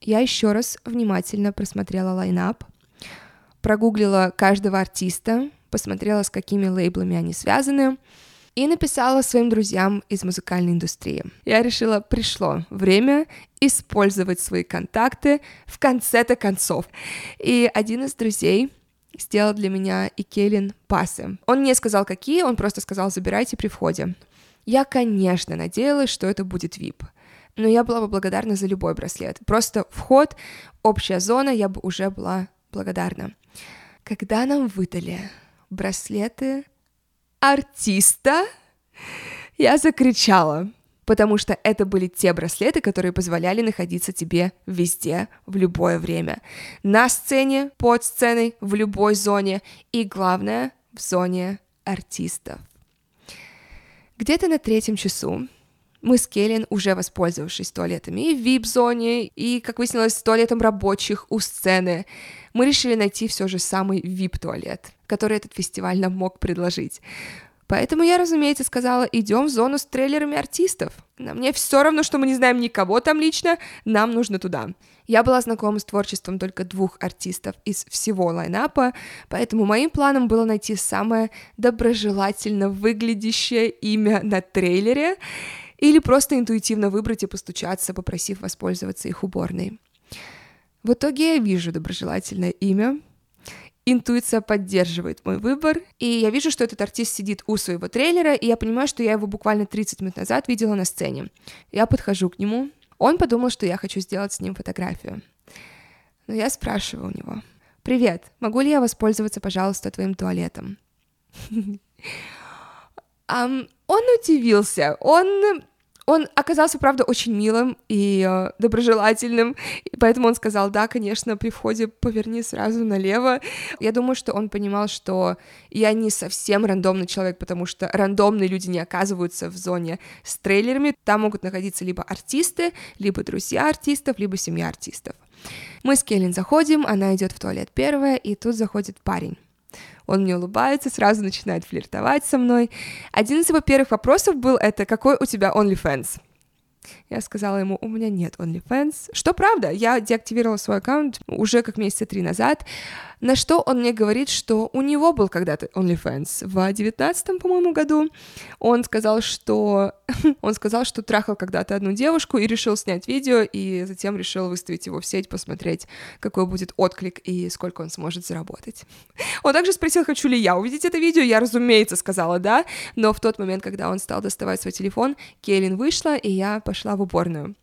я еще раз внимательно просмотрела лайнап, прогуглила каждого артиста, посмотрела, с какими лейблами они связаны, и написала своим друзьям из музыкальной индустрии. Я решила, пришло время использовать свои контакты в конце-то концов. И один из друзей сделал для меня и Келин пасы. Он не сказал, какие, он просто сказал, забирайте при входе. Я, конечно, надеялась, что это будет ви ай пи, но я была бы благодарна за любой браслет. Просто вход, общая зона, я бы уже была благодарна. Когда нам выдали браслеты артиста, я закричала, потому что это были те браслеты, которые позволяли находиться тебе везде, в любое время. На сцене, под сценой, в любой зоне и, главное, в зоне артистов. Где-то на третьем часу мы с Келлен, уже воспользовавшись туалетами и в ви ай пи-зоне, и, как выяснилось, туалетом рабочих у сцены, мы решили найти все же самый ви ай пи-туалет, который этот фестиваль нам мог предложить. Поэтому я, разумеется, сказала, идем в зону с трейлерами артистов. На мне все равно, что мы не знаем никого там лично, нам нужно туда. Я была знакома с творчеством только двух артистов из всего лайнапа, поэтому моим планом было найти самое доброжелательно выглядящее имя на трейлере, или просто интуитивно выбрать и постучаться, попросив воспользоваться их уборной. В итоге я вижу доброжелательное имя, интуиция поддерживает мой выбор, и я вижу, что этот артист сидит у своего трейлера, и я понимаю, что я его буквально тридцать минут назад видела на сцене. Я подхожу к нему, он подумал, что я хочу сделать с ним фотографию. Но я спрашиваю у него: «Привет, могу ли я воспользоваться, пожалуйста, твоим туалетом?» Um, он удивился, он, он оказался, правда, очень милым и э, доброжелательным, и поэтому он сказал: да, конечно, при входе поверни сразу налево. Я думаю, что он понимал, что я не совсем рандомный человек, потому что рандомные люди не оказываются в зоне с трейлерами, там могут находиться либо артисты, либо друзья артистов, либо семья артистов. Мы с Келлен заходим, она идет в туалет первая, и тут заходит парень. Он мне улыбается, сразу начинает флиртовать со мной. Один из его первых вопросов был это: «Какой у тебя OnlyFans?» Я сказала ему: «У меня нет OnlyFans». Что правда, я деактивировала свой аккаунт уже как месяца три назад, на что он мне говорит, что у него был когда-то OnlyFans. В девятнадцатом, по-моему, году он сказал, что... он сказал, что трахал когда-то одну девушку и решил снять видео, и затем решил выставить его в сеть, посмотреть, какой будет отклик и сколько он сможет заработать. Он также спросил, хочу ли я увидеть это видео. Я, разумеется, сказала «да», но в тот момент, когда он стал доставать свой телефон, Келлен вышла, и я пошла в уборную.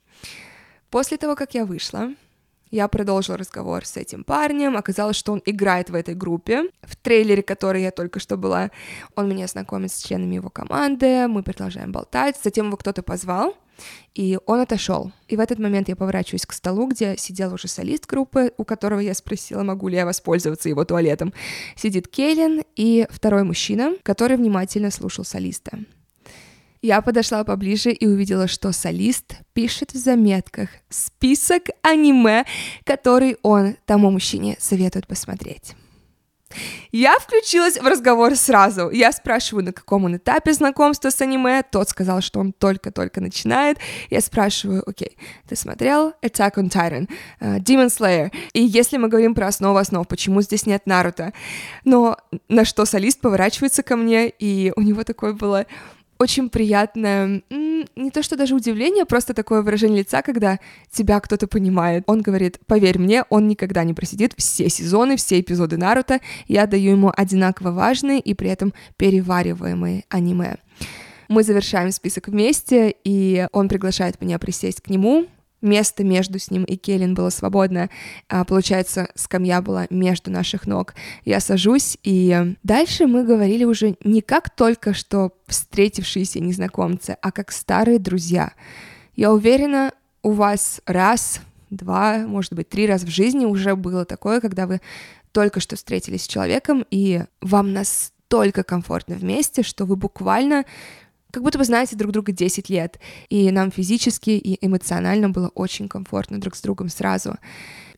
После того, как я вышла, я продолжила разговор с этим парнем. Оказалось, что он играет в этой группе, в трейлере, которой я только что была. Он меня знакомит с членами его команды, мы продолжаем болтать. Затем его кто-то позвал, и он отошел. И в этот момент я поворачиваюсь к столу, где сидел уже солист группы, у которого я спросила, могу ли я воспользоваться его туалетом. Сидит Келлен и второй мужчина, который внимательно слушал солиста. Я подошла поближе и увидела, что солист пишет в заметках список аниме, который он тому мужчине советует посмотреть. Я включилась в разговор сразу. Я спрашиваю, на каком он этапе знакомства с аниме. Тот сказал, что он только-только начинает. Я спрашиваю: окей, ты смотрел Attack on Titan, uh, Demon Slayer? И если мы говорим про основу основ, почему здесь нет Наруто? Но на что солист поворачивается ко мне, и у него такое было... очень приятное, не то что даже удивление, просто такое выражение лица, когда тебя кто-то понимает. Он говорит: поверь мне, он никогда не просидит все сезоны, все эпизоды Наруто, я даю ему одинаково важные и при этом перевариваемые аниме. Мы завершаем список вместе, и он приглашает меня присесть к нему. Место между с ним и Келлен было свободно, а, получается, скамья была между наших ног. Я сажусь, и дальше мы говорили уже не как только что встретившиеся незнакомцы, а как старые друзья. Я уверена, у вас раз, два, может быть, три раза в жизни уже было такое, когда вы только что встретились с человеком, и вам настолько комфортно вместе, что вы буквально... как будто вы знаете друг друга десять лет, и нам физически и эмоционально было очень комфортно друг с другом сразу.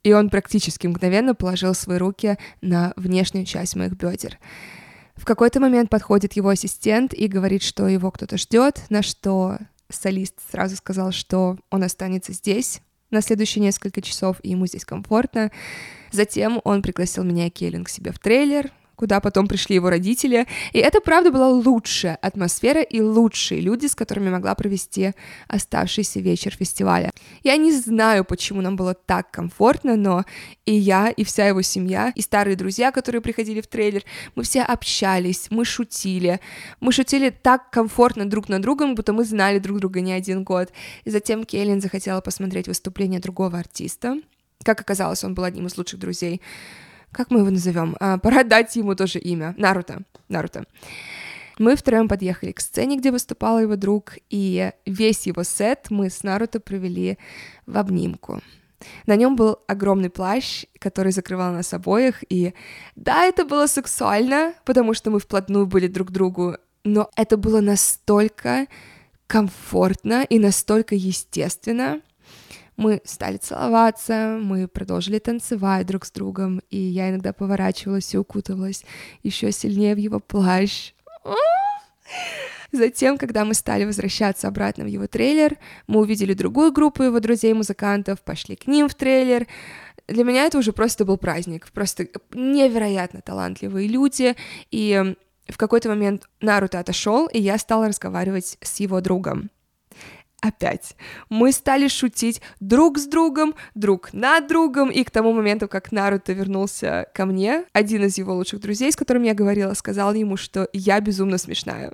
И он практически мгновенно положил свои руки на внешнюю часть моих бедер. В какой-то момент подходит его ассистент и говорит, что его кто-то ждет, на что солист сразу сказал, что он останется здесь на следующие несколько часов, и ему здесь комфортно. Затем он пригласил меня и Келлен к себе в трейлер, куда потом пришли его родители. И это, правда, была лучшая атмосфера и лучшие люди, с которыми могла провести оставшийся вечер фестиваля. Я не знаю, почему нам было так комфортно, но и я, и вся его семья, и старые друзья, которые приходили в трейлер, мы все общались, мы шутили. Мы шутили так комфортно друг над другом, будто мы знали друг друга не один год. И затем Кейлин захотела посмотреть выступление другого артиста. Как оказалось, он был одним из лучших друзей. Как мы его назовем? А, пора дать ему тоже имя. Наруто. Наруто. Мы втроем подъехали к сцене, где выступал его друг, и весь его сет мы с Наруто провели в обнимку. На нем был огромный плащ, который закрывал нас обоих, и да, это было сексуально, потому что мы вплотную были друг к другу, но это было настолько комфортно и настолько естественно. Мы стали целоваться, мы продолжили танцевать друг с другом, и я иногда поворачивалась и укутывалась еще сильнее в его плащ. Затем, когда мы стали возвращаться обратно в его трейлер, мы увидели другую группу его друзей-музыкантов, пошли к ним в трейлер. Для меня это уже просто был праздник, просто невероятно талантливые люди, и в какой-то момент Наруто отошел, и я стала разговаривать с его другом. Опять. Мы стали шутить друг с другом, друг над другом, и к тому моменту, как Наруто вернулся ко мне, один из его лучших друзей, с которым я говорила, сказал ему, что я безумно смешная.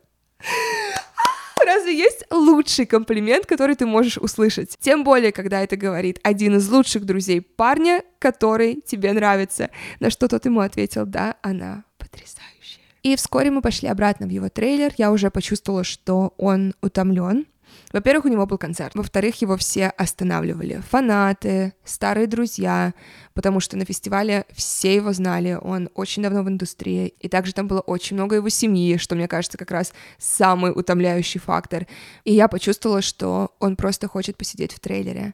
Разве есть лучший комплимент, который ты можешь услышать? Тем более, когда это говорит один из лучших друзей парня, который тебе нравится. На что тот ему ответил: да, она потрясающая. И вскоре мы пошли обратно в его трейлер. Я уже почувствовала, что он утомлен. Во-первых, у него был концерт. Во-вторых, его все останавливали. Фанаты, старые друзья, потому что на фестивале все его знали, он очень давно в индустрии, и также там было очень много его семьи, что, мне кажется, как раз самый утомляющий фактор. И я почувствовала, что он просто хочет посидеть в трейлере.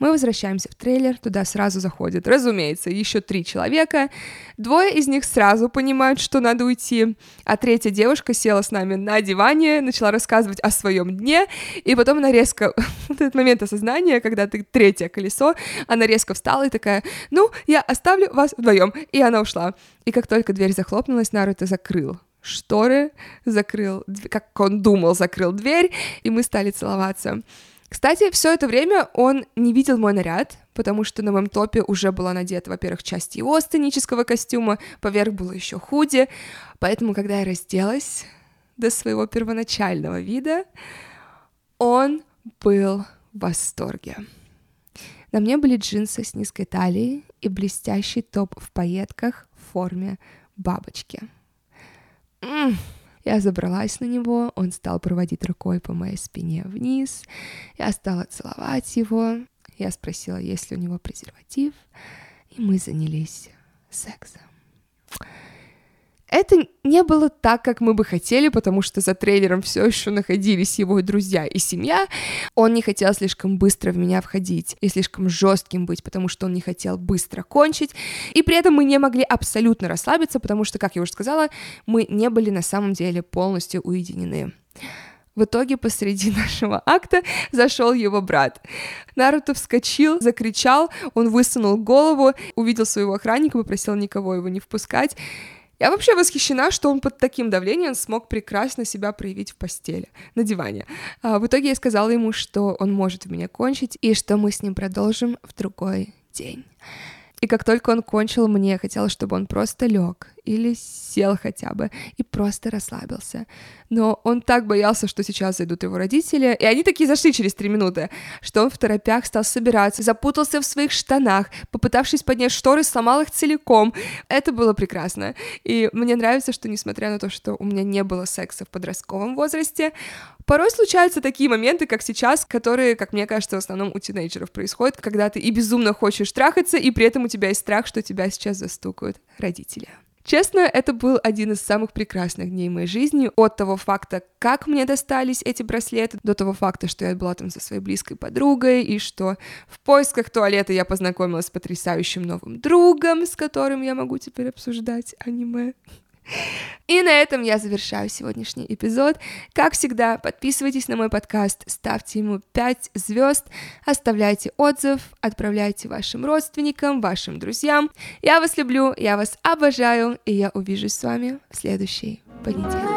Мы возвращаемся в трейлер, туда сразу заходят, разумеется, еще три человека. Двое из них сразу понимают, что надо уйти, а третья девушка села с нами на диване, начала рассказывать о своем дне, и потом она резко, вот этот момент осознания, когда ты третье колесо, она резко встала и такая: ну, я оставлю вас вдвоем, и она ушла. И как только дверь захлопнулась, Наруто закрыл шторы, закрыл, как он думал, закрыл дверь, и мы стали целоваться. Кстати, все это время он не видел мой наряд, потому что на моем топе уже была надета, во-первых, часть его сценического костюма, поверх было еще худи, поэтому, когда я разделась до своего первоначального вида, он был в восторге. На мне были джинсы с низкой талией и блестящий топ в пайетках в форме бабочки. Ммм! Я забралась на него, он стал проводить рукой по моей спине вниз, я стала целовать его, я спросила, есть ли у него презерватив, и мы занялись сексом. Это не было так, как мы бы хотели, потому что за трейлером все еще находились его друзья и семья. Он не хотел слишком быстро в меня входить и слишком жестким быть, потому что он не хотел быстро кончить. И при этом мы не могли абсолютно расслабиться, потому что, как я уже сказала, мы не были на самом деле полностью уединены. В итоге посреди нашего акта зашел его брат. Наруто вскочил, закричал, он высунул голову, увидел своего охранника, попросил никого его не впускать. Я вообще восхищена, что он под таким давлением смог прекрасно себя проявить в постели, на диване. А в итоге я сказала ему, что он может в меня кончить, и что мы с ним продолжим в другой день. И как только он кончил, мне хотелось, чтобы он просто лег или сел хотя бы и просто расслабился. Но он так боялся, что сейчас зайдут его родители, и они такие зашли через три минуты, что он в торопях стал собираться, запутался в своих штанах, попытавшись поднять шторы, сломал их целиком. Это было прекрасно. И мне нравится, что несмотря на то, что у меня не было секса в подростковом возрасте, порой случаются такие моменты, как сейчас, которые, как мне кажется, в основном у тинейджеров происходят, когда ты и безумно хочешь трахаться, и при этом у тебя есть страх, что тебя сейчас застукают родители. Честно, это был один из самых прекрасных дней моей жизни, от того факта, как мне достались эти браслеты, до того факта, что я была там со своей близкой подругой, и что в поисках туалета я познакомилась с потрясающим новым другом, с которым я могу теперь обсуждать аниме. И на этом я завершаю сегодняшний эпизод. Как всегда, подписывайтесь на мой подкаст, ставьте ему пять звезд, оставляйте отзыв, отправляйте вашим родственникам, вашим друзьям. Я вас люблю, я вас обожаю, и я увижусь с вами в следующий понедельник.